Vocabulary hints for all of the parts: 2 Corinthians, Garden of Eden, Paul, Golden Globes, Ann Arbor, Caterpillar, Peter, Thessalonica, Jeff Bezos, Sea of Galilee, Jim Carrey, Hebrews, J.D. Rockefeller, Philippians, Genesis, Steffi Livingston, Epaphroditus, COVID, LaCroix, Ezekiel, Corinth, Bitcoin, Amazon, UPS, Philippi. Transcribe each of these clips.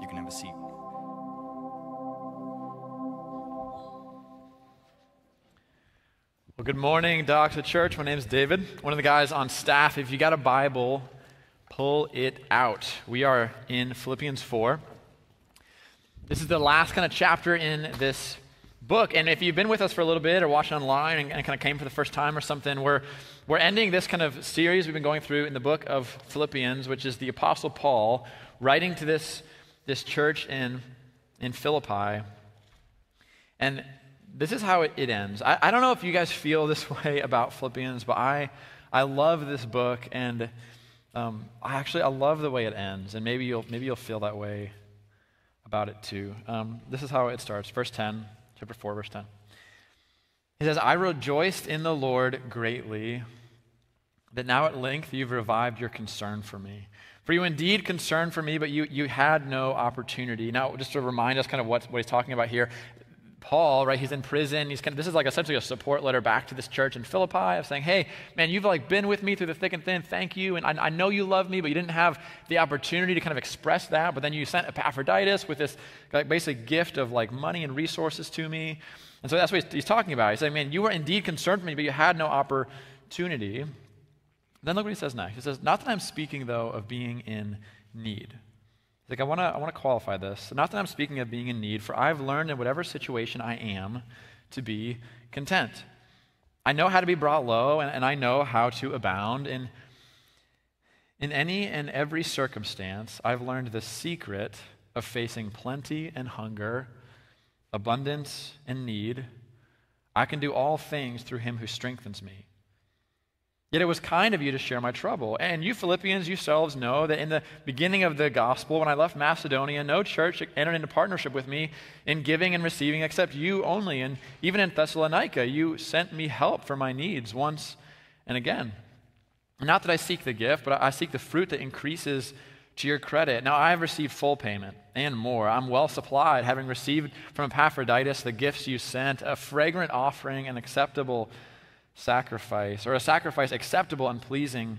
You can have a seat. Well, good morning, Docs of Church. My name is David, one of the guys on staff. If you got a Bible, pull it out. We are in Philippians 4. This is the last kind of chapter in this book. And if you've been with us for a little bit or watching online and kind of came for the first time or something, we're ending this kind of series we've been going through in the book of Philippians, which is the Apostle Paul writing to this church in Philippi. And this is how it ends. I don't know if you guys feel this way about Philippians, but I love this book, and I love the way it ends. And maybe you'll feel that way about it too. This is how it starts. Verse 10. Chapter 4, verse 10. He says, I rejoiced in the Lord greatly that now at length you've revived your concern for me. For you indeed concerned for me, but you had no opportunity. Now, just to remind us kind of what he's talking about here, Paul, right, he's in prison. This is like essentially a support letter back to this church in Philippi of saying, hey, man, you've like been with me through the thick and thin. Thank you. And I know you love me, but you didn't have the opportunity to kind of express that. But then you sent Epaphroditus with this like basic gift of like money and resources to me. And so that's what he's talking about. He's saying, man, you were indeed concerned for me, but you had no opportunity. Then look what he says next. He says, not that I'm speaking, though, of being in need. He's like, I want to qualify this. Not that I'm speaking of being in need, for I've learned in whatever situation I am to be content. I know how to be brought low, and I know how to abound. In any and every circumstance, I've learned the secret of facing plenty and hunger, abundance and need. I can do all things through him who strengthens me. Yet it was kind of you to share my trouble. And you Philippians yourselves know that in the beginning of the gospel, when I left Macedonia, no church entered into partnership with me in giving and receiving except you only. And even in Thessalonica, you sent me help for my needs once and again. Not that I seek the gift, but I seek the fruit that increases to your credit. Now I have received full payment and more. I'm well supplied, having received from Epaphroditus the gifts you sent, a fragrant offering and acceptable sacrifice, or a sacrifice acceptable and pleasing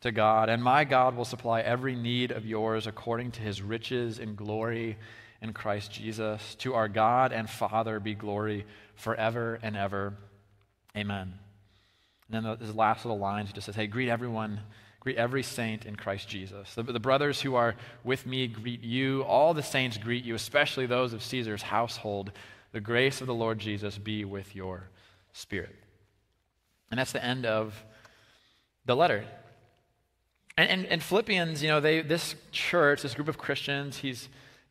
to God, and my God will supply every need of yours according to his riches in glory in Christ Jesus. To our God and Father be glory forever and ever. Amen. And then this last little line, he just says, hey, greet every saint in Christ Jesus. The brothers who are with me greet you. All the saints greet you, especially those of Caesar's household. The grace of the Lord Jesus be with your spirit. And that's the end of the letter. And Philippians, you know, this church, this group of Christians,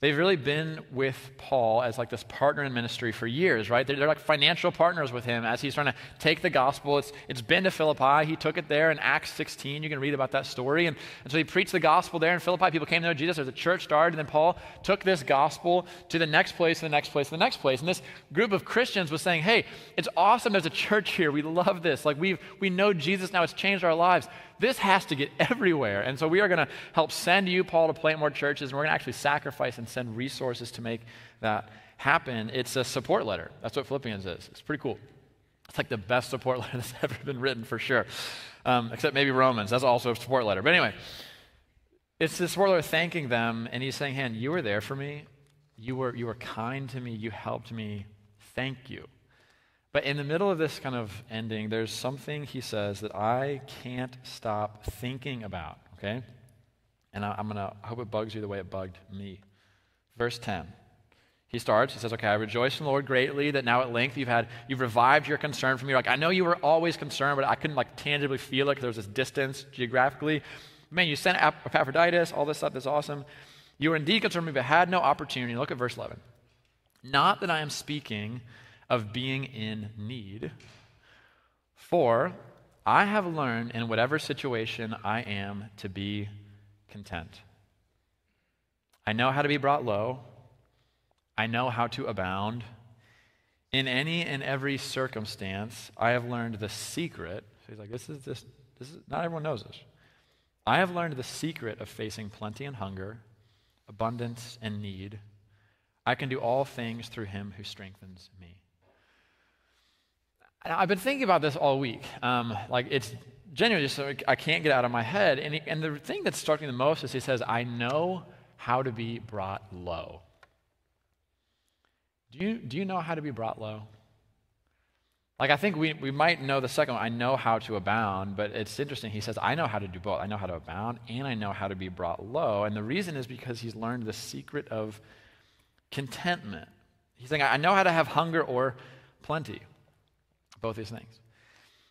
they've really been with Paul as like this partner in ministry for years, right? They're like financial partners with him as he's trying to take the gospel. It's been to Philippi. He took it there in Acts 16. You can read about that story. And so he preached the gospel there in Philippi. People came to know Jesus. There's a church started. And then Paul took this gospel to the next place, and the next place, and the next place. And this group of Christians was saying, hey, it's awesome there's a church here. We love this. Like we know Jesus now. It's changed our lives. This has to get everywhere. And so we are going to help send you, Paul, to plant more churches, and we're going to actually sacrifice and send resources to make that happen. It's a support letter. That's what Philippians is. It's pretty cool. It's like the best support letter that's ever been written for sure, except maybe Romans. That's also a support letter. But anyway, it's this support letter thanking them, and he's saying, hey, you were there for me. You were kind to me. You helped me. Thank you. But in the middle of this kind of ending, there's something he says that I can't stop thinking about, okay? And I hope it bugs you the way it bugged me. Verse 10, he says, okay, I rejoice in the Lord greatly that now at length you've revived your concern for me. Like, I know you were always concerned, but I couldn't like tangibly feel it because there was this distance geographically. Man, you sent Epaphroditus, all this stuff that's awesome. You were indeed concerned for me, but had no opportunity. Look at verse 11. Not that I am speaking of being in need, for I have learned in whatever situation I am to be content. I know how to be brought low. I know how to abound. In any and every circumstance, I have learned the secret. So he's like, this is not everyone knows this. I have learned the secret of facing plenty and hunger, abundance and need. I can do all things through him who strengthens me. I've been thinking about this all week. Like it's genuinely just I can't get out of my head. And the thing that's struck me the most is he says, I know how to be brought low. Do you know how to be brought low? Like, I think we might know the second one, I know how to abound, but it's interesting. He says, I know how to do both. I know how to abound, and I know how to be brought low. And the reason is because he's learned the secret of contentment. He's saying, I know how to have hunger or plenty, both these things.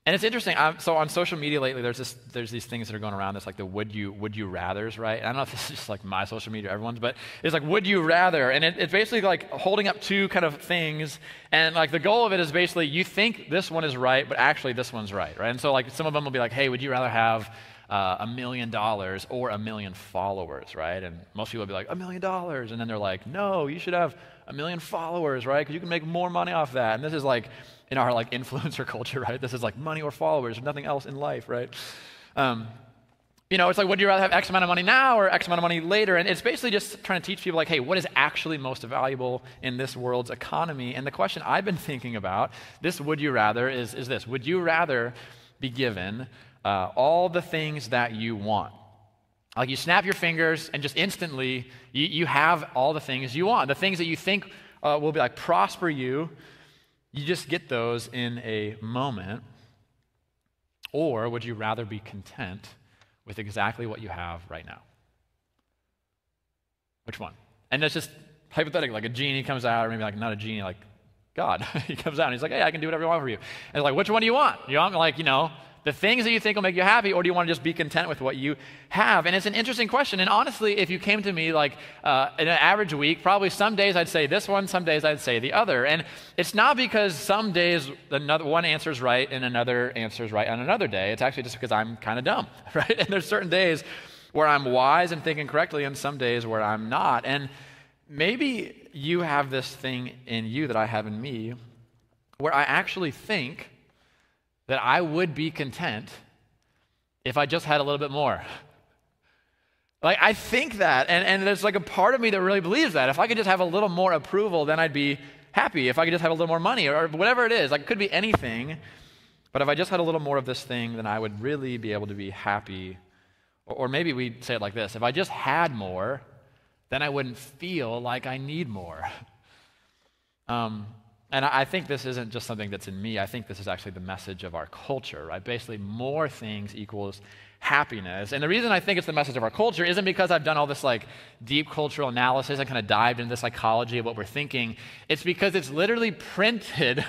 And it's interesting. So on social media lately, there's these things that are going around. It's like the would you rathers, right? I don't know if this is just like my social media, everyone's, but it's like would you rather, and it's basically like holding up two kind of things, and like the goal of it is basically you think this one is right, but actually this one's right, right? And so like some of them will be like, hey, would you rather have $1 million or 1 million followers, right? And most people will be like, $1 million, and then they're like, no, you should have 1 million followers, right? Because you can make more money off that. And this is like in our like influencer culture, right? This is like money or followers, nothing else in life, right? You know, it's like, would you rather have X amount of money now or X amount of money later? And it's basically just trying to teach people like, hey, what is actually most valuable in this world's economy? And the question I've been thinking about, this would you rather is this, would you rather be given all the things that you want? Like you snap your fingers and just instantly you have all the things you want. The things that you think will be like prosper you, you just get those in a moment. Or would you rather be content with exactly what you have right now? Which one? And that's just hypothetical, like a genie comes out, or maybe like not a genie, like God. He comes out and he's like, hey, I can do whatever I want for you. And like, which one do you want? You want like, you know, the things that you think will make you happy, or do you want to just be content with what you have? And it's an interesting question. And honestly, if you came to me like in an average week, probably some days I'd say this one, some days I'd say the other. And it's not because some days another one answer's right and another answer's right on another day. It's actually just because I'm kind of dumb, right? And there's certain days where I'm wise and thinking correctly, and some days where I'm not. And maybe you have this thing in you that I have in me, where I actually think that I would be content if I just had a little bit more. Like, I think that, and there's like a part of me that really believes that. If I could just have a little more approval, then I'd be happy. If I could just have a little more money, or whatever it is, like it could be anything, but if I just had a little more of this thing, then I would really be able to be happy. Or maybe we say it like this, if I just had more, then I wouldn't feel like I need more. And I think this isn't just something that's in me. I think this is actually the message of our culture, right? Basically, more things equals happiness. And the reason I think it's the message of our culture isn't because I've done all this like deep cultural analysis and kind of dived into the psychology of what we're thinking. It's because it's literally printed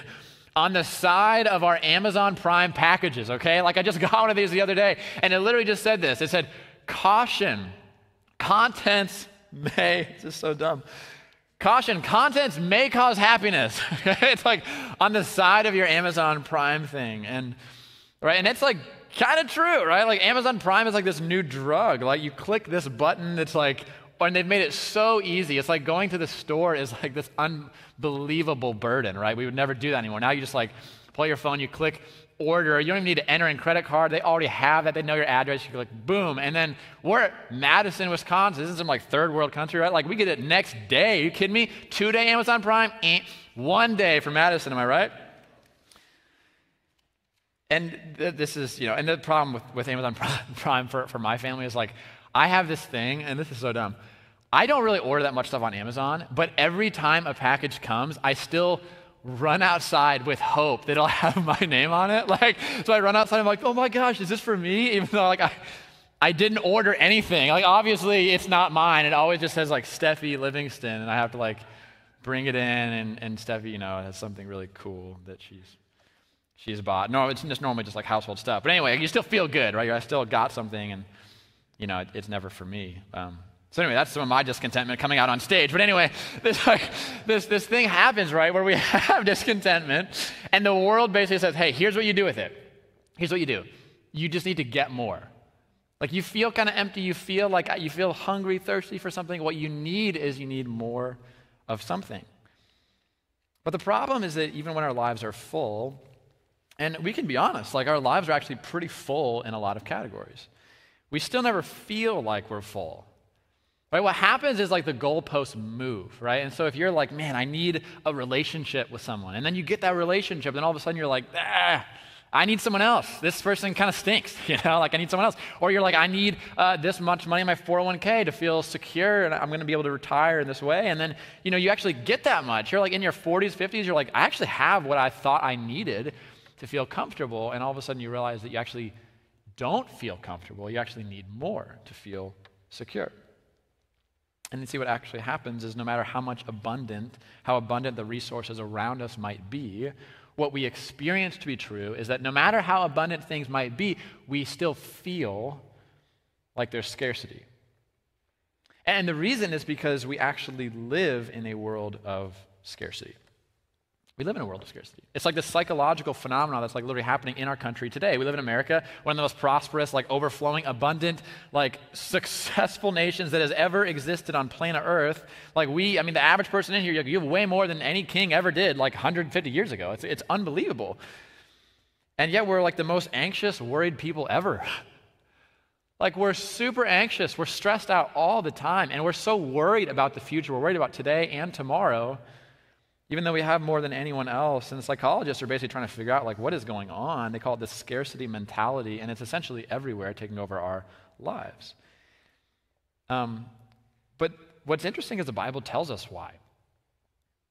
on the side of our Amazon Prime packages, okay? Like I just got one of these the other day, and it literally just said this. It said, caution, contents may, this is so dumb. Caution, contents may cause happiness. It's like on the side of your Amazon Prime thing. And right, and it's like kind of true, right? Like Amazon Prime is like this new drug. Like you click this button, it's like, and they've made it so easy. It's like going to the store is like this unbelievable burden, right? We would never do that anymore. Now you just like pull your phone, you click order. You don't even need to enter in credit card. They already have that. They know your address. You click, boom. And then we're at Madison, Wisconsin. This is some like third world country, right? Like we get it next day. Are you kidding me? 2-day Amazon Prime, 1 day for Madison. Am I right? And this is, you know, and the problem with Amazon Prime for my family is like, I have this thing, and this is so dumb. I don't really order that much stuff on Amazon, but every time a package comes, I still run outside with hope that it'll have my name on it. Like, so I run outside, I'm like, oh my gosh, is this for me? Even though like I didn't order anything. Like obviously it's not mine. It always just says like Steffi Livingston, and I have to like bring it in, and Steffi, you know, has something really cool that she's bought. No, it's just normally just like household stuff. But anyway, you still feel good, right? I still got something, and you know, it's never for me. So anyway, that's some of my discontentment coming out on stage. But anyway, this thing happens, right, where we have discontentment, and the world basically says, hey, here's what you do with it. Here's what you do. You just need to get more. Like you feel kind of empty. You feel like you feel hungry, thirsty for something. What you need is you need more of something. But the problem is that even when our lives are full, and we can be honest, like our lives are actually pretty full in a lot of categories. We still never feel like we're full. Right, what happens is like the goalposts move, right? And so if you're like, man, I need a relationship with someone, and then you get that relationship, then all of a sudden you're like, ah, I need someone else. This person kind of stinks, I need someone else. Or you're like, I need this much money in my 401k to feel secure and I'm going to be able to retire in this way. And then, you actually get that much. You're like in your 40s, 50s, you're like, I actually have what I thought I needed to feel comfortable. And all of a sudden you realize that you actually don't feel comfortable. You actually need more to feel secure. And you see what actually happens is no matter how abundant the resources around us might be, what we experience to be true is that no matter how abundant things might be, we still feel like there's scarcity. And the reason is because we actually live in a world of scarcity. We live in a world of scarcity. It's like this psychological phenomenon that's like literally happening in our country today. We live in America, one of the most prosperous, like overflowing, abundant, like successful nations that has ever existed on planet Earth. Like the average person in here, you have way more than any king ever did like 150 years ago. It's unbelievable. And yet we're like the most anxious, worried people ever. Like we're super anxious. We're stressed out all the time. And we're so worried about the future. We're worried about today and tomorrow, even though we have more than anyone else. And psychologists are basically trying to figure out, like, what is going on? They call it the scarcity mentality, and it's essentially everywhere taking over our lives. But what's interesting is the Bible tells us why.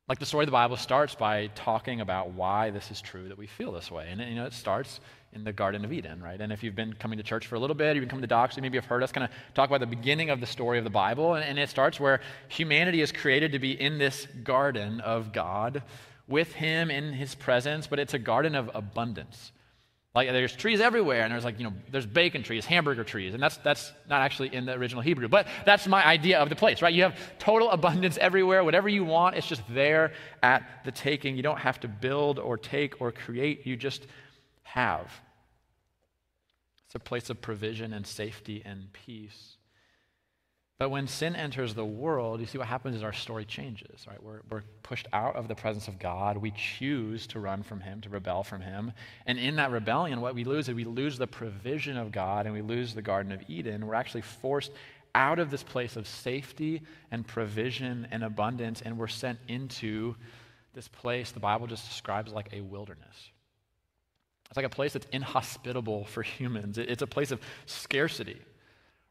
Like, the story of the Bible starts by talking about why this is true that we feel this way. And, it starts in the Garden of Eden, right? And if you've been coming to church for a little bit, you've been coming to Docs, you maybe have heard us kind of talk about the beginning of the story of the Bible. And it starts where humanity is created to be in this garden of God, with Him in His presence, but it's a garden of abundance. Like, there's trees everywhere, and there's there's bacon trees, hamburger trees, and that's not actually in the original Hebrew, but that's my idea of the place, right? You have total abundance everywhere. Whatever you want, it's just there at the taking. You don't have to build or take or create. You just have. It's a place of provision and safety and peace. But when sin enters the world, you see what happens is our story changes, right? We're pushed out of the presence of God. We choose to run from Him, to rebel from Him. And in that rebellion, what we lose is we lose the provision of God and we lose the Garden of Eden. We're actually forced out of this place of safety and provision and abundance, and we're sent into this place the Bible just describes like a wilderness. It's like a place that's inhospitable for humans. It's a place of scarcity.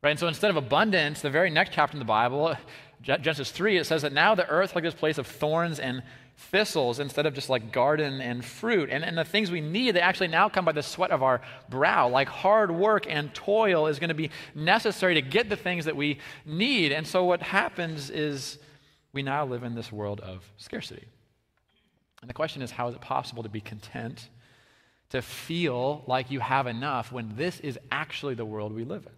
Right? And so instead of abundance, the very next chapter in the Bible, Genesis 3, it says that now the earth like this place of thorns and thistles instead of just like garden and fruit. And the things we need, they actually now come by the sweat of our brow. Like hard work and toil is going to be necessary to get the things that we need. And so what happens is we now live in this world of scarcity. And the question is, how is it possible to be content, to feel like you have enough when this is actually the world we live in?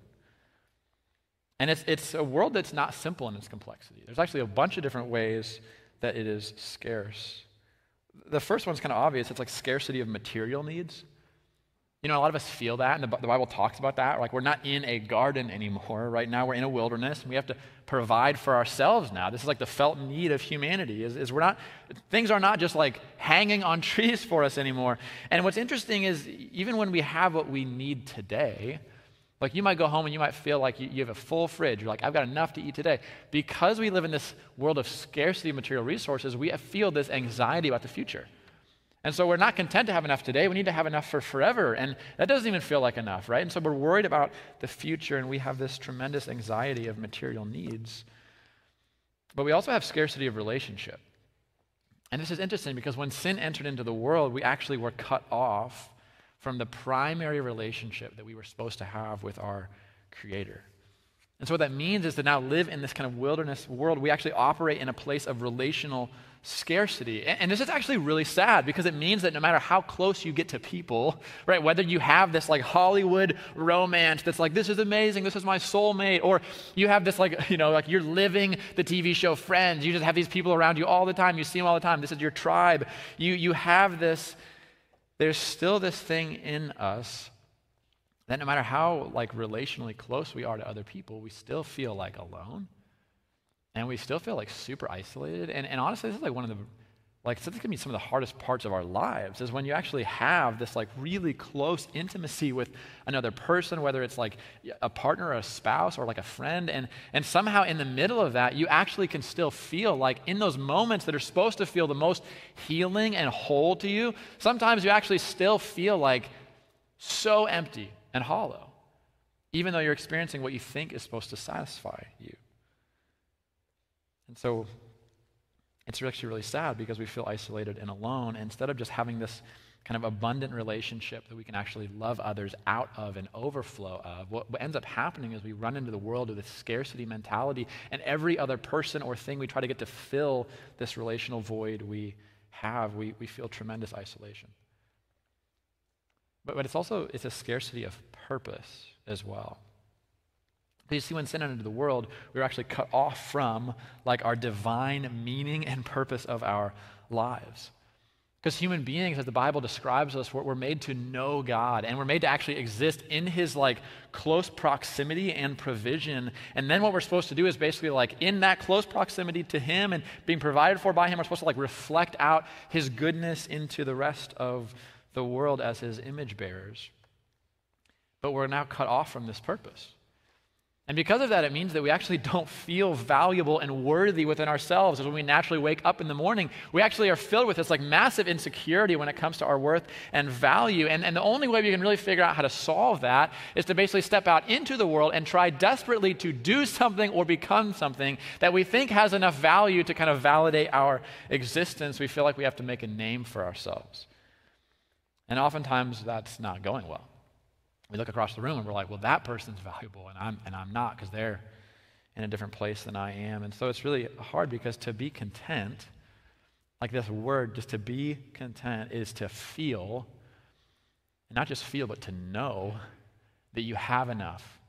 And it's a world that's not simple in its complexity. There's actually a bunch of different ways that it is scarce. The first one's kind of obvious. It's like scarcity of material needs. A lot of us feel that, and the Bible talks about that. Like, we're not in a garden anymore. Right now, we're in a wilderness, and we have to provide for ourselves now. This is like the felt need of humanity, is things are not just like hanging on trees for us anymore. And what's interesting is even when we have what we need today, like you might go home and you might feel like you have a full fridge. You're like, I've got enough to eat today. Because we live in this world of scarcity of material resources, we feel this anxiety about the future. And so we're not content to have enough today. We need to have enough for forever. And that doesn't even feel like enough, right? And so we're worried about the future, and we have this tremendous anxiety of material needs. But we also have scarcity of relationship. And this is interesting because when sin entered into the world, we actually were cut off from the primary relationship that we were supposed to have with our Creator. And so what that means is to now live in this kind of wilderness world. We actually operate in a place of relational scarcity. And this is actually really sad because it means that no matter how close you get to people, right, whether you have this like Hollywood romance that's like, this is amazing, this is my soulmate, or you have this like, like you're living the TV show Friends. You just have these people around you all the time. You see them all the time. This is your tribe. You have this. There's still this thing in us that no matter how like relationally close we are to other people, we still feel like alone, and we still feel like super isolated. And honestly, this is like one of the this is gonna be some of the hardest parts of our lives, is when you actually have this like really close intimacy with another person, whether it's like a partner or a spouse or like a friend, and somehow in the middle of that, you actually can still feel like in those moments that are supposed to feel the most healing and whole to you, sometimes you actually still feel like so empty and hollow, even though you're experiencing what you think is supposed to satisfy you. And so it's actually really sad because we feel isolated and alone, and instead of just having this kind of abundant relationship that we can actually love others out of and overflow of, what ends up happening is we run into the world of this scarcity mentality, and every other person or thing we try to get to fill this relational void we have, we feel tremendous isolation. But it's also, it's a scarcity of purpose as well. You see, when sin entered the world, we were actually cut off from like our divine meaning and purpose of our lives. Because human beings, as the Bible describes us, we're made to know God, and we're made to actually exist in his like close proximity and provision. And then what we're supposed to do is basically like in that close proximity to him and being provided for by him, we're supposed to like reflect out his goodness into the rest of the world as his image bearers. But we're now cut off from this purpose. And because of that, it means that we actually don't feel valuable and worthy within ourselves. As when we naturally wake up in the morning, we actually are filled with this like massive insecurity when it comes to our worth and value. And the only way we can really figure out how to solve that is to basically step out into the world and try desperately to do something or become something that we think has enough value to kind of validate our existence. We feel like we have to make a name for ourselves. And oftentimes that's not going well. We look across the room and we're like, well, that person's valuable and I'm not, because they're in a different place than I am. And so it's really hard, because to be content, like this word, just to be content is to feel, and not just feel, but to know that you have enough.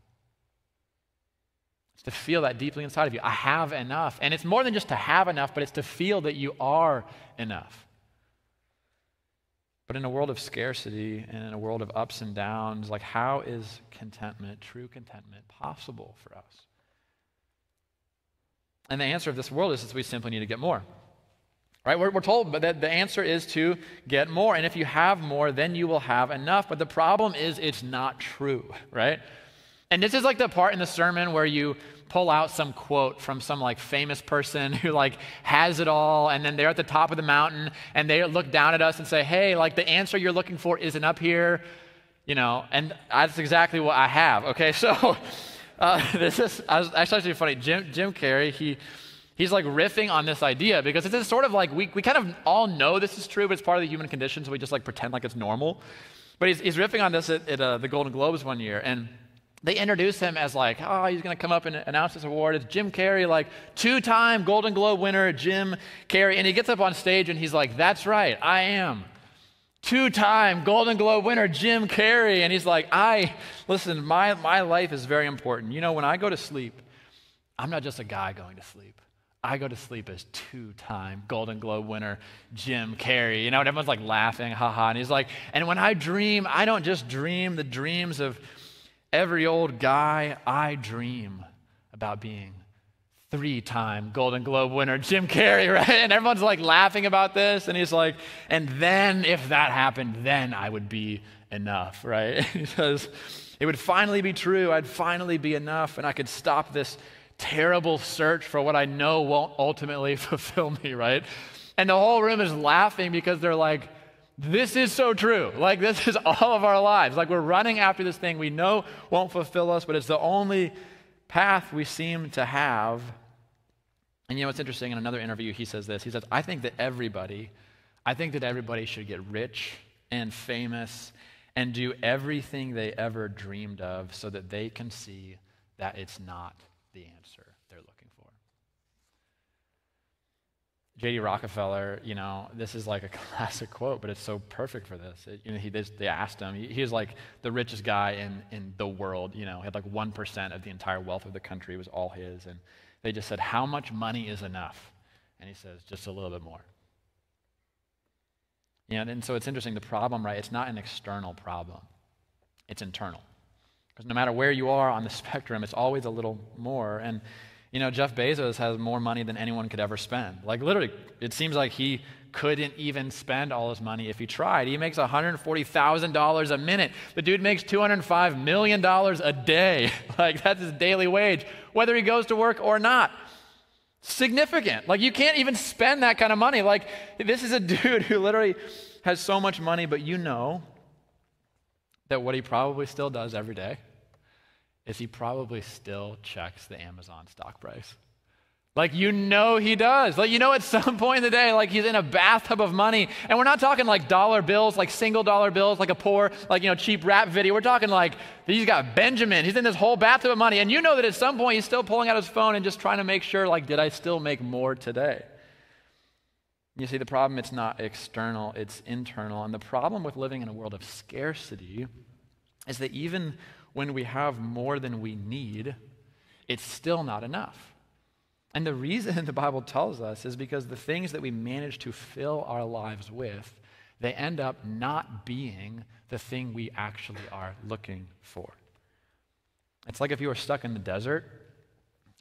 It's to feel that deeply inside of you. I have enough. And it's more than just to have enough, but it's to feel that you are enough. But in a world of scarcity and in a world of ups and downs, like, how is contentment, true contentment, possible for us? And the answer of this world is that we simply need to get more. Right? We're told that the answer is to get more. And if you have more, then you will have enough. But the problem is it's not true, right? And this is like the part in the sermon where you pull out some quote from some like famous person who like has it all, and then they're at the top of the mountain and they look down at us and say, hey, like the answer you're looking for isn't up here, you know, and that's exactly what I have. Okay, so that's actually funny. Jim Carrey, he's like riffing on this idea, because it's sort of like we kind of all know this is true, but it's part of the human condition, so we just like pretend like it's normal. But he's riffing on this at the Golden Globes one year, and they introduce him as like, oh, he's going to come up and announce this award. It's Jim Carrey, like two-time Golden Globe winner, Jim Carrey. And he gets up on stage and he's like, that's right, I am. Two-time Golden Globe winner, Jim Carrey. And he's like, my life is very important. You know, when I go to sleep, I'm not just a guy going to sleep. I go to sleep as two-time Golden Globe winner, Jim Carrey. You know, and everyone's like laughing, ha-ha. And he's like, and when I dream, I don't just dream the dreams of every old guy. I dream about being three-time Golden Globe winner Jim Carrey, right? And everyone's like laughing about this, and he's like, and then if that happened, then I would be enough, right? And he says, it would finally be true. I'd finally be enough, and I could stop this terrible search for what I know won't ultimately fulfill me, right? And the whole room is laughing because they're like, this is so true. Like, this is all of our lives. Like, we're running after this thing we know won't fulfill us, but it's the only path we seem to have. And you know what's interesting? In another interview, he says this. He says, I think that everybody should get rich and famous and do everything they ever dreamed of so that they can see that it's not the answer they're looking for. J.D. Rockefeller, you know, this is like a classic quote, but it's so perfect for this. They asked him, he was like the richest guy in the world, you know, he had like 1% of the entire wealth of the country was all his, and they just said, how much money is enough? And he says, just a little bit more. You know, and so it's interesting, the problem, right, it's not an external problem, it's internal. Because no matter where you are on the spectrum, it's always a little more. And you know, Jeff Bezos has more money than anyone could ever spend. Like, literally, it seems like he couldn't even spend all his money if he tried. He makes $140,000 a minute. The dude makes $205 million a day. Like, that's his daily wage, whether he goes to work or not. Significant. Like, you can't even spend that kind of money. Like, this is a dude who literally has so much money, but you know that what he probably still does every day is he probably still checks the Amazon stock price. Like, you know he does. Like, you know at some point in the day, like, he's in a bathtub of money. And we're not talking like dollar bills, like single dollar bills, like a poor, like, you know, cheap rap video. We're talking like he's got Benjamin. He's in this whole bathtub of money. And you know that at some point he's still pulling out his phone and just trying to make sure, like, did I still make more today? You see, the problem, it's not external, it's internal. And the problem with living in a world of scarcity is that even when we have more than we need, it's still not enough. And the reason the Bible tells us is because the things that we manage to fill our lives with, they end up not being the thing we actually are looking for. It's like if you were stuck in the desert,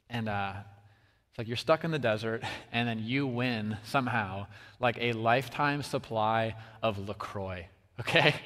and it's like you're stuck in the desert, and then you win somehow like a lifetime supply of LaCroix, okay?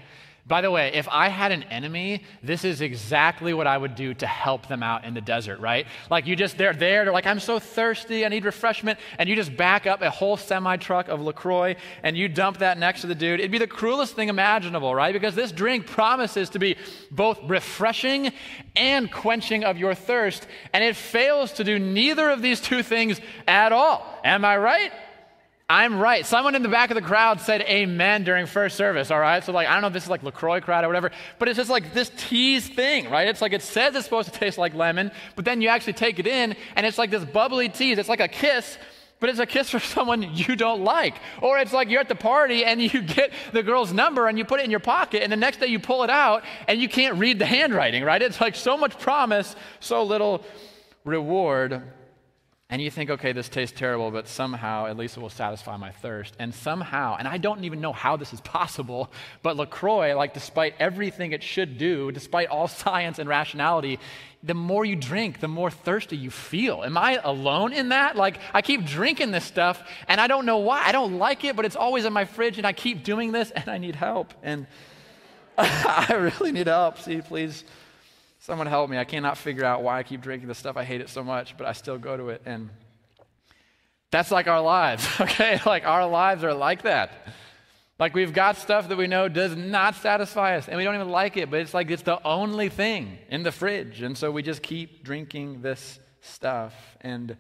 By the way, if I had an enemy, this is exactly what I would do to help them out in the desert, right? Like, you just, they're there, they're like, I'm so thirsty, I need refreshment, and you just back up a whole semi-truck of LaCroix, and you dump that next to the dude. It'd be the cruelest thing imaginable, right? Because this drink promises to be both refreshing and quenching of your thirst, and it fails to do neither of these two things at all. Am I right? I'm right. Someone in the back of the crowd said amen during first service, all right? So, like, I don't know if this is like LaCroix crowd or whatever, but it's just like this tease thing, right? It's like it says it's supposed to taste like lemon, but then you actually take it in, and it's like this bubbly tease. It's like a kiss, but it's a kiss for someone you don't like. Or it's like you're at the party, and you get the girl's number, and you put it in your pocket, and the next day you pull it out, and you can't read the handwriting, right? It's like so much promise, so little reward. And you think, okay, this tastes terrible, but somehow at least it will satisfy my thirst. And somehow, and I don't even know how this is possible, but LaCroix, like, despite everything it should do, despite all science and rationality, the more you drink, the more thirsty you feel. Am I alone in that? Like, I keep drinking this stuff, and I don't know why. I don't like it, but it's always in my fridge, and I keep doing this, and I need help. And I really need help. See, please, someone help me. I cannot figure out why I keep drinking this stuff. I hate it so much, but I still go to it. And that's like our lives, okay? Like, our lives are like that. Like, we've got stuff that we know does not satisfy us, and we don't even like it, but it's like it's the only thing in the fridge. And so we just keep drinking this stuff, and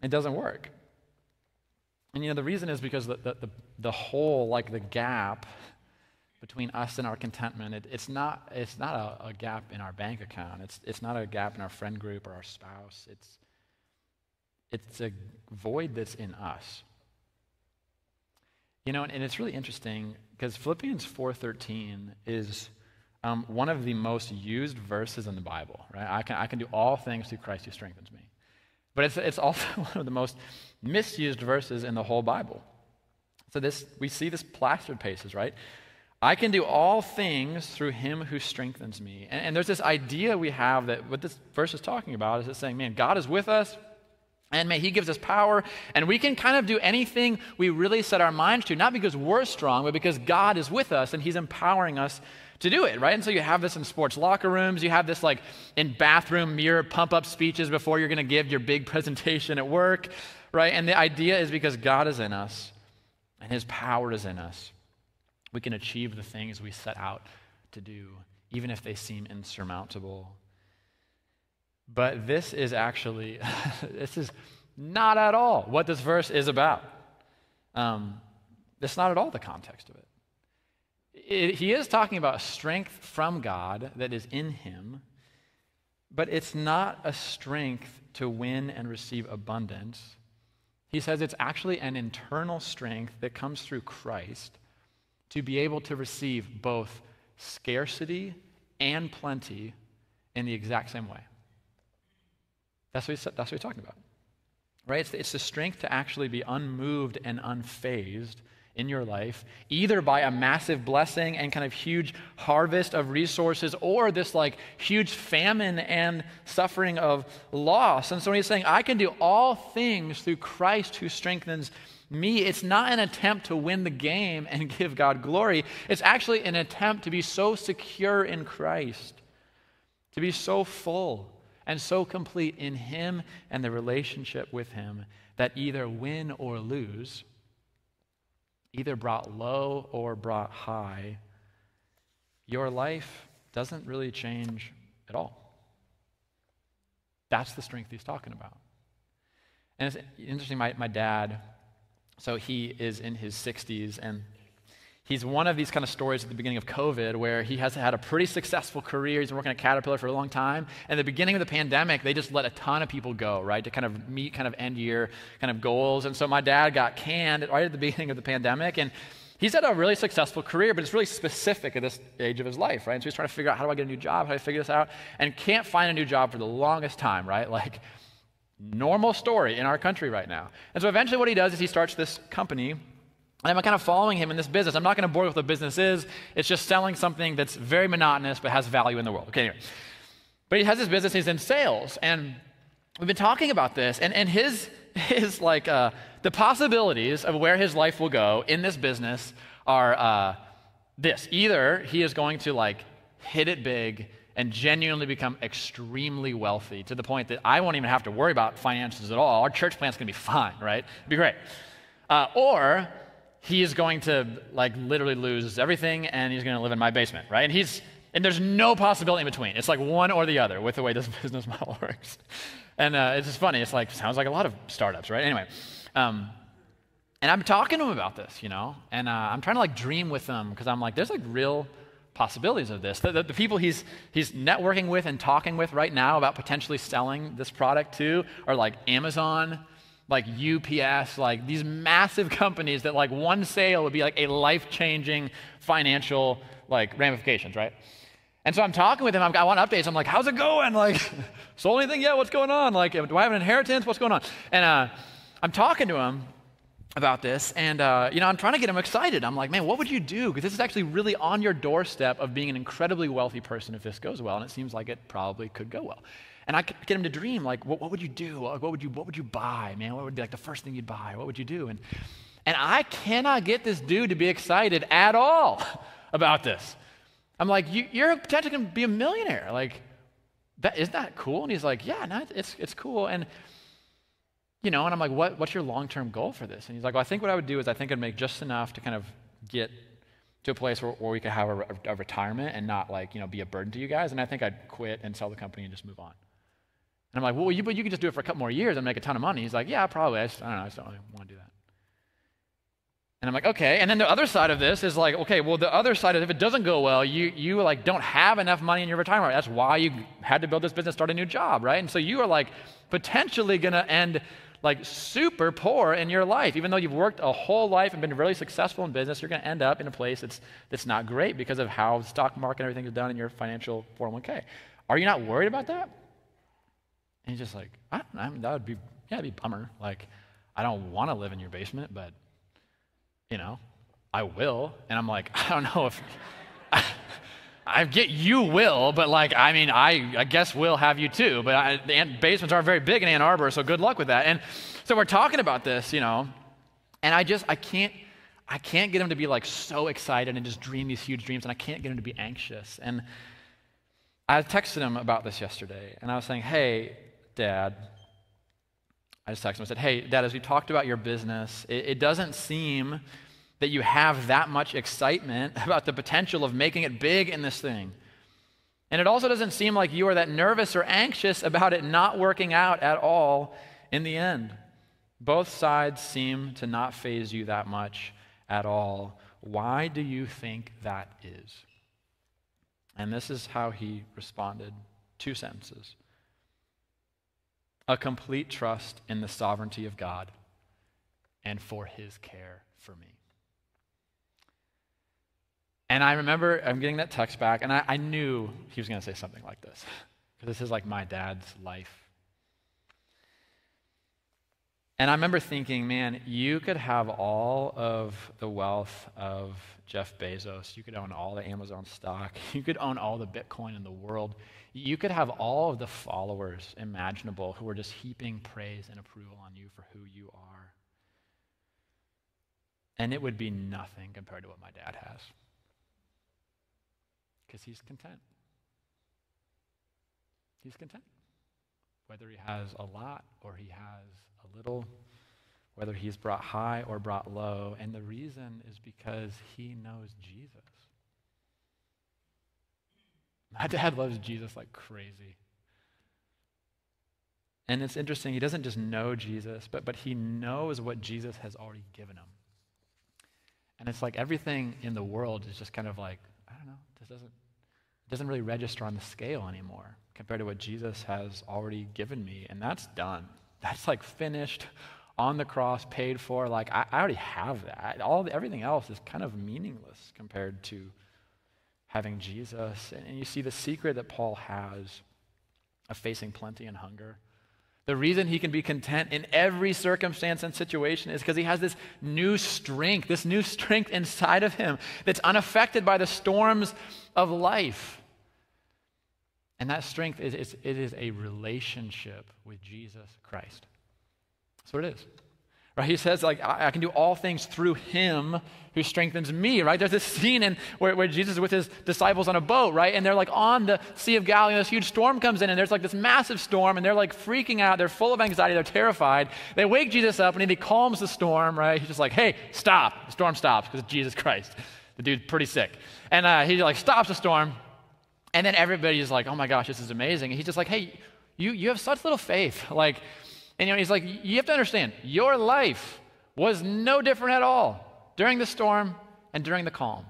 it doesn't work. And, you know, the reason is because the hole, like the gap between us and our contentment, it's not a gap in our bank account. It's not a gap in our friend group or our spouse. It's a void that's in us. You know, and it's really interesting because Philippians 4:13 is one of the most used verses in the Bible, right? I can do all things through Christ who strengthens me. But it's also one of the most misused verses in the whole Bible. So we see this plastered places, right? I can do all things through him who strengthens me. And there's this idea we have that what this verse is talking about is it's saying, man, God is with us, and may he gives us power, and we can kind of do anything we really set our minds to, not because we're strong, but because God is with us, and he's empowering us to do it, right? And so you have this in sports locker rooms, you have this like in bathroom mirror pump-up speeches before you're going to give your big presentation at work, right? And the idea is because God is in us, and his power is in us, we can achieve the things we set out to do, even if they seem insurmountable. But this is actually, this is not at all what this verse is about. That's not at all the context of it. He is talking about strength from God that is in him, but it's not a strength to win and receive abundance. He says it's actually an internal strength that comes through Christ to be able to receive both scarcity and plenty in the exact same way. That's what he's talking about, right? It's the strength to actually be unmoved and unfazed in your life, either by a massive blessing and kind of huge harvest of resources, or this like huge famine and suffering of loss. And so he's saying, I can do all things through Christ who strengthens me. It's not an attempt to win the game and give God glory. It's actually an attempt to be so secure in Christ, to be so full and so complete in him and the relationship with him that either win or lose, either brought low or brought high, your life doesn't really change at all. That's the strength he's talking about. And it's interesting, my dad, so he is in his 60s, and he's one of these kind of stories at the beginning of COVID where he has had a pretty successful career. He's been working at Caterpillar for a long time. And at the beginning of the pandemic, they just let a ton of people go, right, to kind of meet kind of end-year kind of goals. And so my dad got canned right at the beginning of the pandemic. And he's had a really successful career, but it's really specific at this age of his life, right? And so he's trying to figure out, how do I get a new job? How do I figure this out? And can't find a new job for the longest time, right? Like, normal story in our country right now. And so eventually what he does is he starts this company. And I'm kind of following him in this business. I'm not going to bore you with what the business is. It's just selling something that's very monotonous but has value in the world. Okay, anyway. But he has this business. He's in sales. And we've been talking about this. And his like, the possibilities of where his life will go in this business are this. Either he is going to, like, hit it big and genuinely become extremely wealthy to the point that I won't even have to worry about finances at all. Our church plant's going to be fine, right? It'd be great. Or he is going to, like, literally lose everything, and he's going to live in my basement, right? And there's no possibility in between. It's like one or the other with the way this business model works. And it's just funny. It's like, sounds like a lot of startups, right? Anyway, and I'm talking to him about this, you know, and I'm trying to, like, dream with him because I'm like, there's, like, real possibilities of this. The people he's networking with and talking with right now about potentially selling this product to are, like, Amazon, like UPS, like these massive companies that, like, one sale would be like a life-changing financial, like, ramifications, right? And so I'm talking with him. I want updates. I'm like, how's it going? Like, sold anything yet? What's going on? Like, do I have an inheritance? What's going on? And I'm talking to him about this, and you know, I'm trying to get him excited. I'm like, man, what would you do? Because this is actually really on your doorstep of being an incredibly wealthy person if this goes well, and it seems like it probably could go well. And I get him to dream, like, what would you do? What would you buy, man? What would be, like, the first thing you'd buy? What would you do? And I cannot get this dude to be excited at all about this. I'm like, you're potentially going to be a millionaire. Like, isn't that cool? And he's like, yeah, no, it's cool. And, you know, and I'm like, what's your long-term goal for this? And he's like, well, I think what I would do is I think I'd make just enough to kind of get to a place where we could have a retirement and not, like, you know, be a burden to you guys. And I think I'd quit and sell the company and just move on. And I'm like, well, but you could just do it for a couple more years and make a ton of money. He's like, yeah, probably. I just don't really want to do that. And I'm like, okay. And then the other side of this is like, okay, well, the other side is if it doesn't go well, you like don't have enough money in your retirement. That's why you had to build this business, start a new job, right? And so you are, like, potentially going to end, like, super poor in your life. Even though you've worked a whole life and been really successful in business, you're going to end up in a place that's not great because of how the stock market and everything is done in your financial 401k. Are you not worried about that? And he's just like, I don't know, I mean, that'd be a bummer. Like, I don't want to live in your basement, but, you know, I will. And I'm like, I don't know if, I get you will, but, like, I mean, I guess we'll have you too. But the basements aren't very big in Ann Arbor, so good luck with that. And so we're talking about this, you know, and I can't get him to be, like, so excited and just dream these huge dreams, and I can't get him to be anxious. And I texted him about this yesterday, and I was saying, hey, Dad, I just texted him. I said, hey, Dad, as we talked about your business, it doesn't seem that you have that much excitement about the potential of making it big in this thing. And it also doesn't seem like you are that nervous or anxious about it not working out at all in the end. Both sides seem to not faze you that much at all. Why do you think that is? And this is how he responded. 2 sentences. A complete trust in the sovereignty of God and for his care for me. And I remember I'm getting that text back, and I knew he was going to say something like this, because this is, like, my dad's life. And I remember thinking, man, you could have all of the wealth of Jeff Bezos. You could own all the Amazon stock. You could own all the Bitcoin in the world. You could have all of the followers imaginable who are just heaping praise and approval on you for who you are. And it would be nothing compared to what my dad has, because he's content. He's content. Whether he has a lot or he has a little, whether he's brought high or brought low. And the reason is because he knows Jesus. My dad loves Jesus like crazy. And it's interesting, he doesn't just know Jesus, but he knows what Jesus has already given him. And it's like everything in the world is just kind of like, I don't know, it doesn't really register on the scale anymore compared to what Jesus has already given me. And that's done. That's like finished, on the cross, paid for. Like, I already have that. Everything else is kind of meaningless compared to having Jesus. And you see the secret that Paul has of facing plenty and hunger. The reason he can be content in every circumstance and situation is because he has this new strength inside of him that's unaffected by the storms of life. And that strength is a relationship with Jesus Christ. That's what it is. Right? He says, like, I can do all things through him who strengthens me, right? There's this scene where Jesus is with his disciples on a boat, right? And they're like on the Sea of Galilee, and this huge storm comes in, and there's like this massive storm, and they're like freaking out. They're full of anxiety. They're terrified. They wake Jesus up, and he calms the storm, right? He's just like, hey, stop. The storm stops because it's Jesus Christ. The dude's pretty sick. And he like stops the storm, and then everybody's like, oh my gosh, this is amazing. And he's just like, hey, you have such little faith. Like, and you know, he's like, you have to understand, your life was no different at all during the storm and during the calm,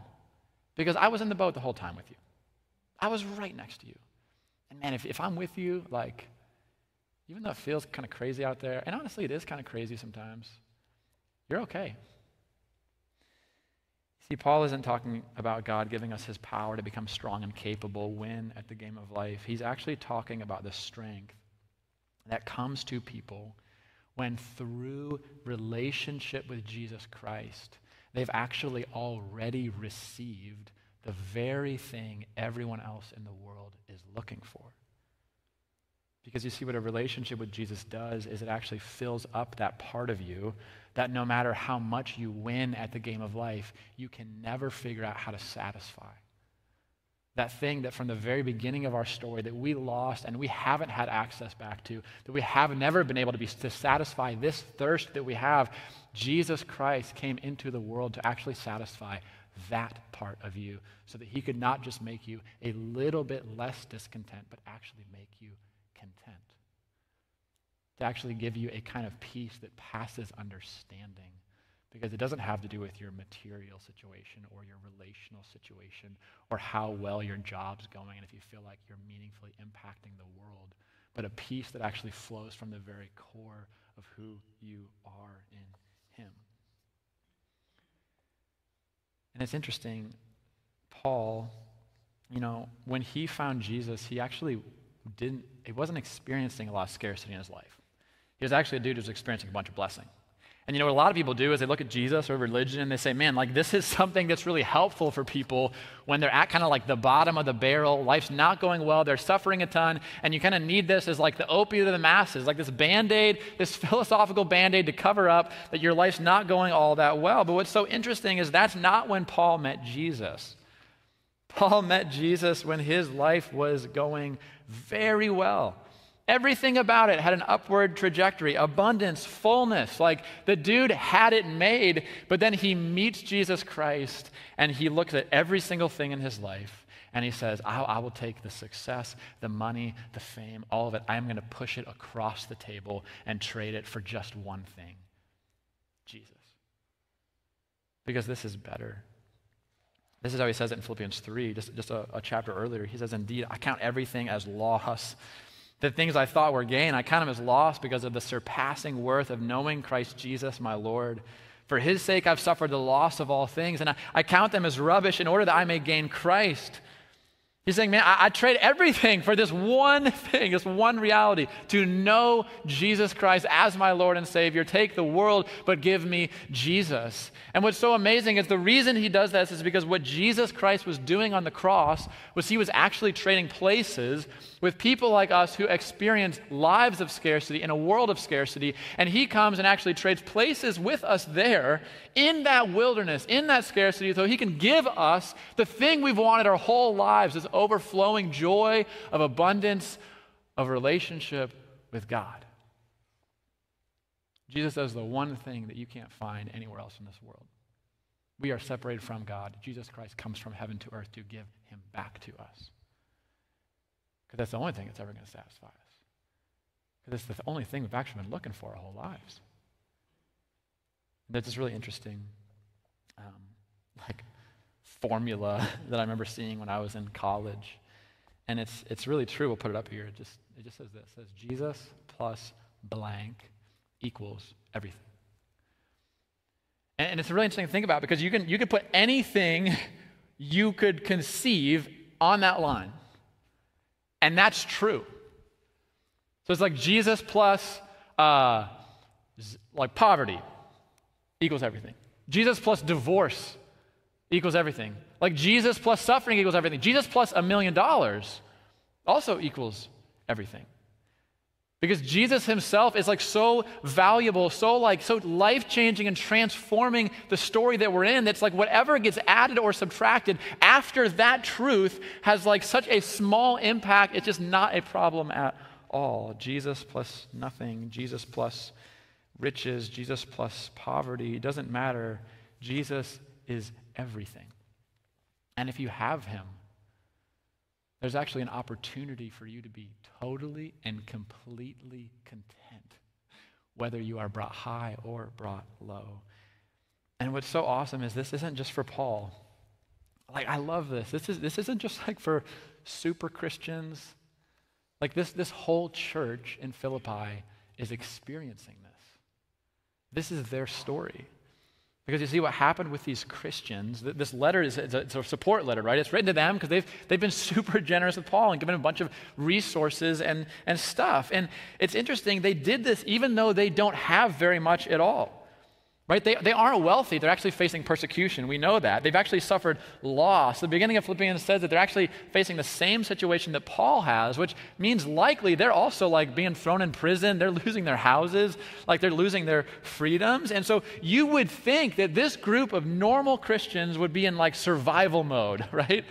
because I was in the boat the whole time with you. I was right next to you. And man, if I'm with you, like, even though it feels kind of crazy out there, and honestly, it is kind of crazy sometimes, you're okay. See, Paul isn't talking about God giving us his power to become strong and capable, win at the game of life. He's actually talking about the strength that comes to people when through relationship with Jesus Christ, they've actually already received the very thing everyone else in the world is looking for. Because you see, what a relationship with Jesus does is it actually fills up that part of you that no matter how much you win at the game of life, you can never figure out how to satisfy. That thing that from the very beginning of our story that we lost and we haven't had access back to, that we have never been able to satisfy this thirst that we have, Jesus Christ came into the world to actually satisfy that part of you so that he could not just make you a little bit less discontent, but actually make you content. To actually give you a kind of peace that passes understanding. Because it doesn't have to do with your material situation or your relational situation or how well your job's going and if you feel like you're meaningfully impacting the world, but a peace that actually flows from the very core of who you are in him. And it's interesting, Paul, you know, when he found Jesus, he wasn't experiencing a lot of scarcity in his life. He was actually a dude who was experiencing a bunch of blessing. And you know what a lot of people do is they look at Jesus or religion and they say, man, like this is something that's really helpful for people when they're at kind of like the bottom of the barrel, life's not going well, they're suffering a ton, and you kind of need this as like the opiate of the masses, like this Band-Aid, this philosophical Band-Aid to cover up that your life's not going all that well. But what's so interesting is that's not when Paul met Jesus. Paul met Jesus when his life was going very well. Everything about it had an upward trajectory, abundance, fullness. Like the dude had it made, but then he meets Jesus Christ and he looks at every single thing in his life and he says, I will take the success, the money, the fame, all of it. I'm going to push it across the table and trade it for just one thing, Jesus. Because this is better. This is how he says it in Philippians 3, just a chapter earlier. He says, indeed, I count everything as loss. The things I thought were gain, I count them as loss because of the surpassing worth of knowing Christ Jesus, my Lord. For his sake, I've suffered the loss of all things, and I count them as rubbish in order that I may gain Christ. He's saying, man, I trade everything for this one thing, this one reality, to know Jesus Christ as my Lord and Savior. Take the world, but give me Jesus. And what's so amazing is the reason he does this is because what Jesus Christ was doing on the cross was he was actually trading places with people like us who experience lives of scarcity in a world of scarcity, and he comes and actually trades places with us there in that wilderness, in that scarcity, so he can give us the thing we've wanted our whole lives, this overflowing joy of abundance of relationship with God. Jesus does the one thing that you can't find anywhere else in this world. We are separated from God. Jesus Christ comes from heaven to earth to give him back to us. because that's the only thing that's ever going to satisfy us. Because it's the only thing we've actually been looking for our whole lives. And there's this really interesting formula that I remember seeing when I was in college. And it's really true. We'll put it up here. It just says this. It says Jesus plus blank equals everything. And it's a really interesting thing to think about, because you can put anything you could conceive on that line. And that's true. So it's like Jesus plus poverty equals everything. Jesus plus divorce equals everything. Like Jesus plus suffering equals everything. Jesus plus $1 million also equals everything. Because Jesus himself is so valuable, so life-changing and transforming the story that we're in, that's whatever gets added or subtracted after that truth has such a small impact, it's just not a problem at all. Jesus plus nothing, Jesus plus riches, Jesus plus poverty, it doesn't matter. Jesus is everything. And if you have him, there's actually an opportunity for you to be totally and completely content, whether you are brought high or brought low. And what's so awesome is this isn't just for Paul. I love this. This isn't just for super Christians. This whole church in Philippi is experiencing this. This is their story. Because you see what happened with these Christians, this letter is a support letter, right? It's written to them because they've been super generous with Paul and given him a bunch of resources and stuff. And it's interesting, they did this even though they don't have very much at all, right? They aren't wealthy. They're actually facing persecution. We know that. They've actually suffered loss. The beginning of Philippians says that they're actually facing the same situation that Paul has, which means likely they're also being thrown in prison. They're losing their houses. They're losing their freedoms. And so you would think that this group of normal Christians would be in survival mode, right?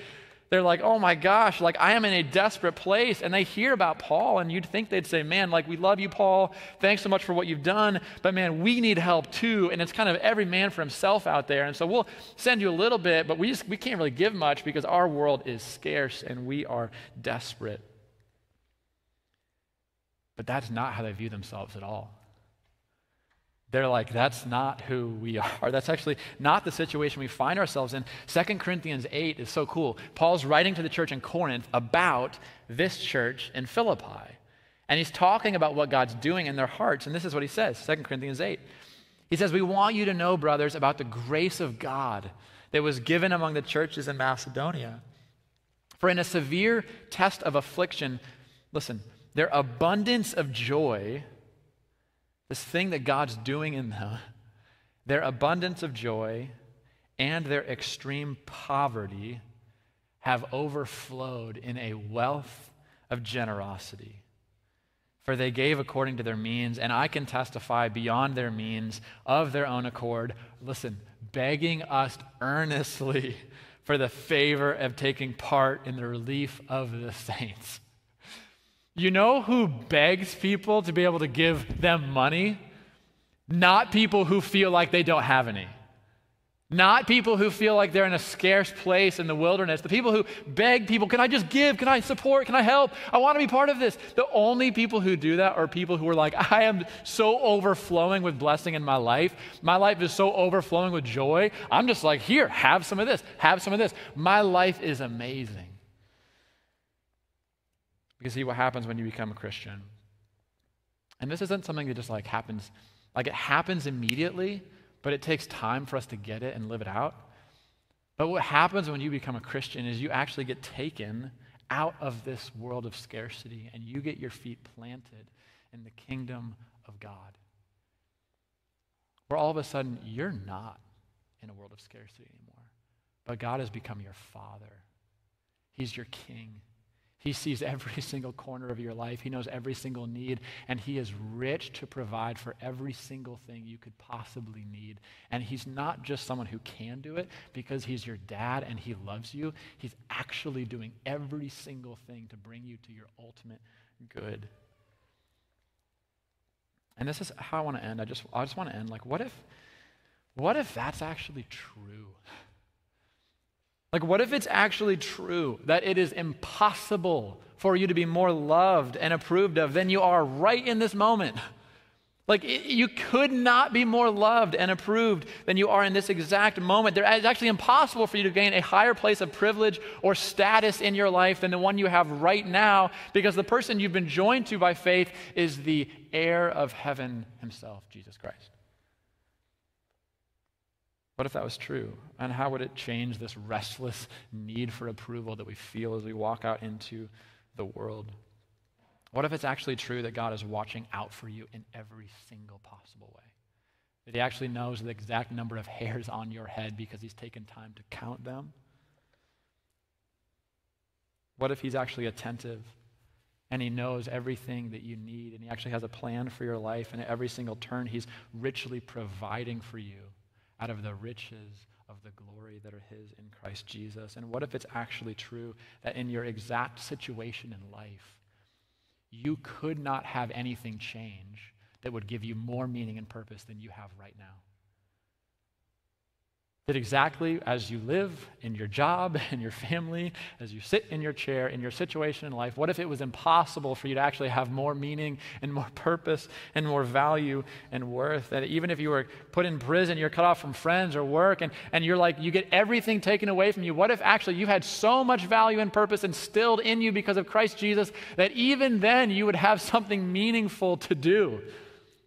They're oh my gosh, I am in a desperate place. And they hear about Paul, and you'd think they'd say, man, we love you, Paul. Thanks so much for what you've done. But man, we need help too. And it's kind of every man for himself out there. And so we'll send you a little bit, but we can't really give much because our world is scarce and we are desperate. But that's not how they view themselves at all. They're that's not who we are. That's actually not the situation we find ourselves in. 2 Corinthians 8 is so cool. Paul's writing to the church in Corinth about this church in Philippi. And he's talking about what God's doing in their hearts. And this is what he says, 2 Corinthians 8. He says, we want you to know, brothers, about the grace of God that was given among the churches in Macedonia. For in a severe test of affliction, listen, their abundance of joy, this thing that God's doing in them, their abundance of joy and their extreme poverty have overflowed in a wealth of generosity. For they gave according to their means, and I can testify beyond their means of their own accord, listen, begging us earnestly for the favor of taking part in the relief of the saints. You know who begs people to be able to give them money? Not people who feel they don't have any. Not people who feel they're in a scarce place in the wilderness. The people who beg people, can I just give? Can I support? Can I help? I want to be part of this. The only people who do that are people who are I am so overflowing with blessing in my life. My life is so overflowing with joy. I'm just here, have some of this, have some of this. My life is amazing. You see what happens when you become a Christian. And this isn't something that just happens. It happens immediately, but it takes time for us to get it and live it out. But what happens when you become a Christian is you actually get taken out of this world of scarcity, and you get your feet planted in the kingdom of God. Where all of a sudden, you're not in a world of scarcity anymore, but God has become your Father. He's your King. He sees every single corner of your life. He knows every single need, and he is rich to provide for every single thing you could possibly need. And he's not just someone who can do it because he's your dad and he loves you. He's actually doing every single thing to bring you to your ultimate good. And this is how I want to end. I just want to end what if that's actually true? What if it's actually true that it is impossible for you to be more loved and approved of than you are right in this moment. Like, you could not be more loved and approved than you are in this exact moment. It's actually impossible for you to gain a higher place of privilege or status in your life than the one you have right now, because the person you've been joined to by faith is the heir of heaven himself, Jesus Christ. What if that was true? And how would it change this restless need for approval that we feel as we walk out into the world? What if it's actually true that God is watching out for you in every single possible way? That he actually knows the exact number of hairs on your head because he's taken time to count them? What if he's actually attentive and he knows everything that you need, and he actually has a plan for your life, and at every single turn he's richly providing for you out of the riches of the glory that are his in Christ Jesus? And what if it's actually true that in your exact situation in life, you could not have anything change that would give you more meaning and purpose than you have right now? That exactly as you live, in your job, in your family, as you sit in your chair, in your situation in life, what if it was impossible for you to actually have more meaning and more purpose and more value and worth? That even if you were put in prison, you're cut off from friends or work, and you're like, you get everything taken away from you. What if actually you had so much value and purpose instilled in you because of Christ Jesus that even then you would have something meaningful to do?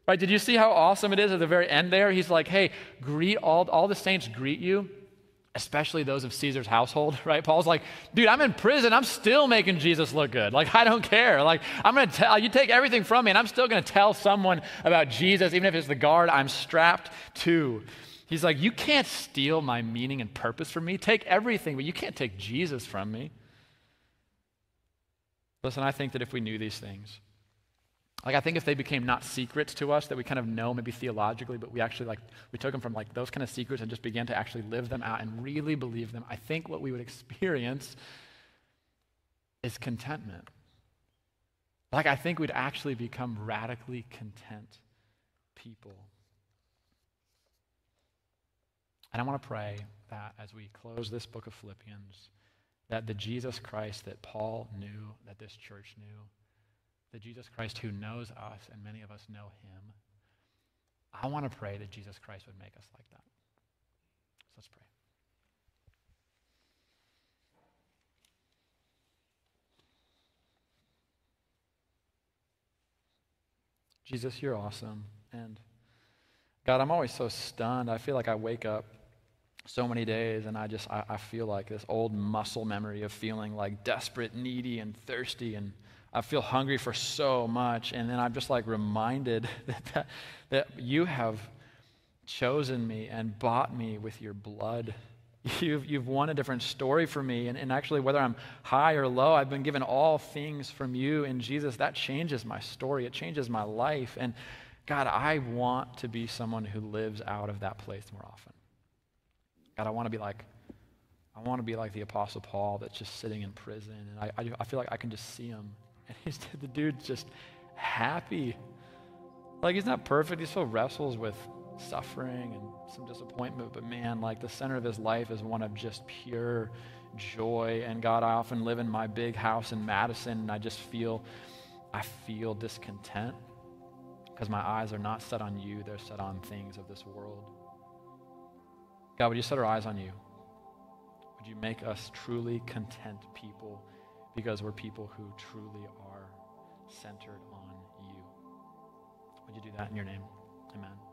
Right, did you see how awesome it is at the very end there? He's like, hey, greet all the saints greet you, especially those of Caesar's household, right? Paul's like, dude, I'm in prison. I'm still making Jesus look good. Like, I don't care. Like, I'm going to tell, you take everything from me, and I'm still going to tell someone about Jesus, even if it's the guard I'm strapped to. He's like, you can't steal my meaning and purpose from me. Take everything, but you can't take Jesus from me. Listen, I think that if we knew these things, like, I think if they became not secrets to us that we kind of know maybe theologically, but we actually we took them from those kind of secrets and just began to actually live them out and really believe them, I think what we would experience is contentment. Like, I think we'd actually become radically content people. And I want to pray that as we close this book of Philippians, that the Jesus Christ that Paul knew, that this church knew, the Jesus Christ who knows us, and many of us know him, I want to pray that Jesus Christ would make us like that. So let's pray. Jesus, you're awesome. And God, I'm always so stunned. I feel like I wake up so many days, and I feel like this old muscle memory of feeling like desperate, needy, and thirsty, and I feel hungry for so much, and then I'm just like reminded that you have chosen me and bought me with your blood. You've won a different story for me, and actually whether I'm high or low, I've been given all things from you in Jesus. That changes my story. It changes my life, and God, I want to be someone who lives out of that place more often. God, I want to be like the Apostle Paul that's just sitting in prison, and I feel like I can just see him. And the dude's just happy. Like, he's not perfect. He still wrestles with suffering and some disappointment. But man, like, the center of his life is one of just pure joy. And God, I often live in my big house in Madison, and I feel discontent because my eyes are not set on you. They're set on things of this world. God, would you set our eyes on you? Would you make us truly content people, because we're people who truly are centered on you? Would you do that in your name? Amen.